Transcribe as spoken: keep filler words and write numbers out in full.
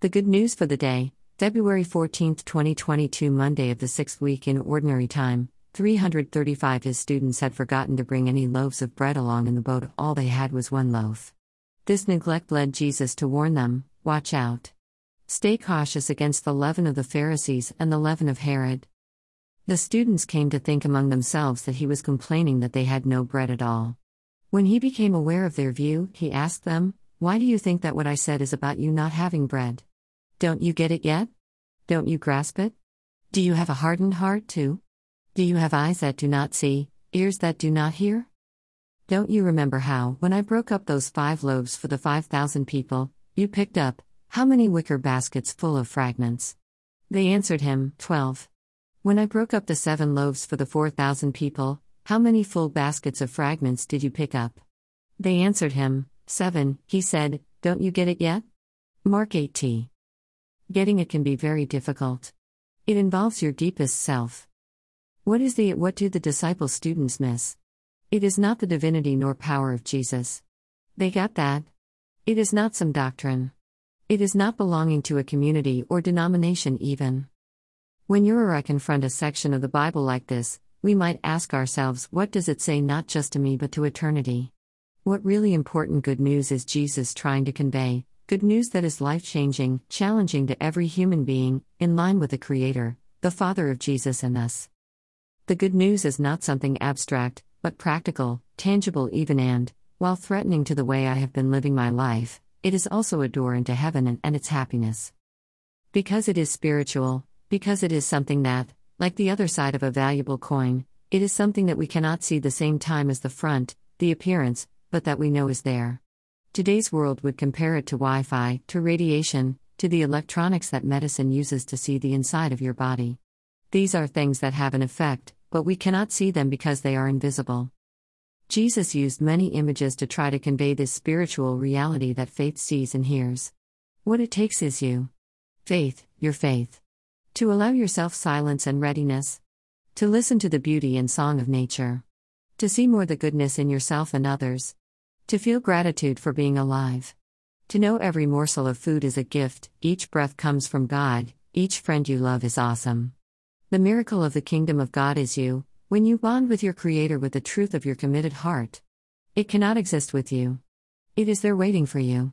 The Good News for the Day, February fourteenth, twenty twenty-two, Monday of the sixth week in Ordinary Time. three hundred thirty-five His students had forgotten to bring any loaves of bread along in the boat. All they had was one loaf. This neglect led Jesus to warn them, "Watch out. Stay cautious against the leaven of the Pharisees and the leaven of Herod." The students came to think among themselves that he was complaining that they had no bread at all. When he became aware of their view, he asked them, "Why do you think that what I said is about you not having bread? Don't you get it yet? Don't you grasp it? Do you have a hardened heart too? Do you have eyes that do not see, ears that do not hear? Don't you remember how, when I broke up those five loaves for the five thousand people, you picked up how many wicker baskets full of fragments?" They answered him, twelve. "When I broke up the seven loaves for the four thousand people, how many full baskets of fragments did you pick up?" They answered him, seven. He said, "Don't you get it yet?" Mark eight. Getting it can be very difficult. It involves your deepest self. What is the what do the disciple students miss? It is not the divinity nor power of Jesus. They got that. It is not some doctrine. It is not belonging to a community or denomination even. When you or I confront a section of the Bible like this, we might ask ourselves, what does it say not just to me but to eternity? What really important good news is Jesus trying to convey? Good news that is life-changing, challenging to every human being, in line with the Creator, the Father of Jesus and us. The good news is not something abstract, but practical, tangible even, and, while threatening to the way I have been living my life, it is also a door into heaven and, and its happiness. Because it is spiritual, because it is something that, like the other side of a valuable coin, it is something that we cannot see the same time as the front, the appearance, but that we know is there. Today's world would compare it to Wi-Fi, to radiation, to the electronics that medicine uses to see the inside of your body. These are things that have an effect, but we cannot see them because they are invisible. Jesus used many images to try to convey this spiritual reality that faith sees and hears. What it takes is you. Faith, your faith. To allow yourself silence and readiness. To listen to the beauty and song of nature. To see more the goodness in yourself and others. To feel gratitude for being alive. To know every morsel of food is a gift, each breath comes from God, each friend you love is awesome. The miracle of the kingdom of God is you, when you bond with your Creator with the truth of your committed heart. It cannot exist with you. It is there waiting for you.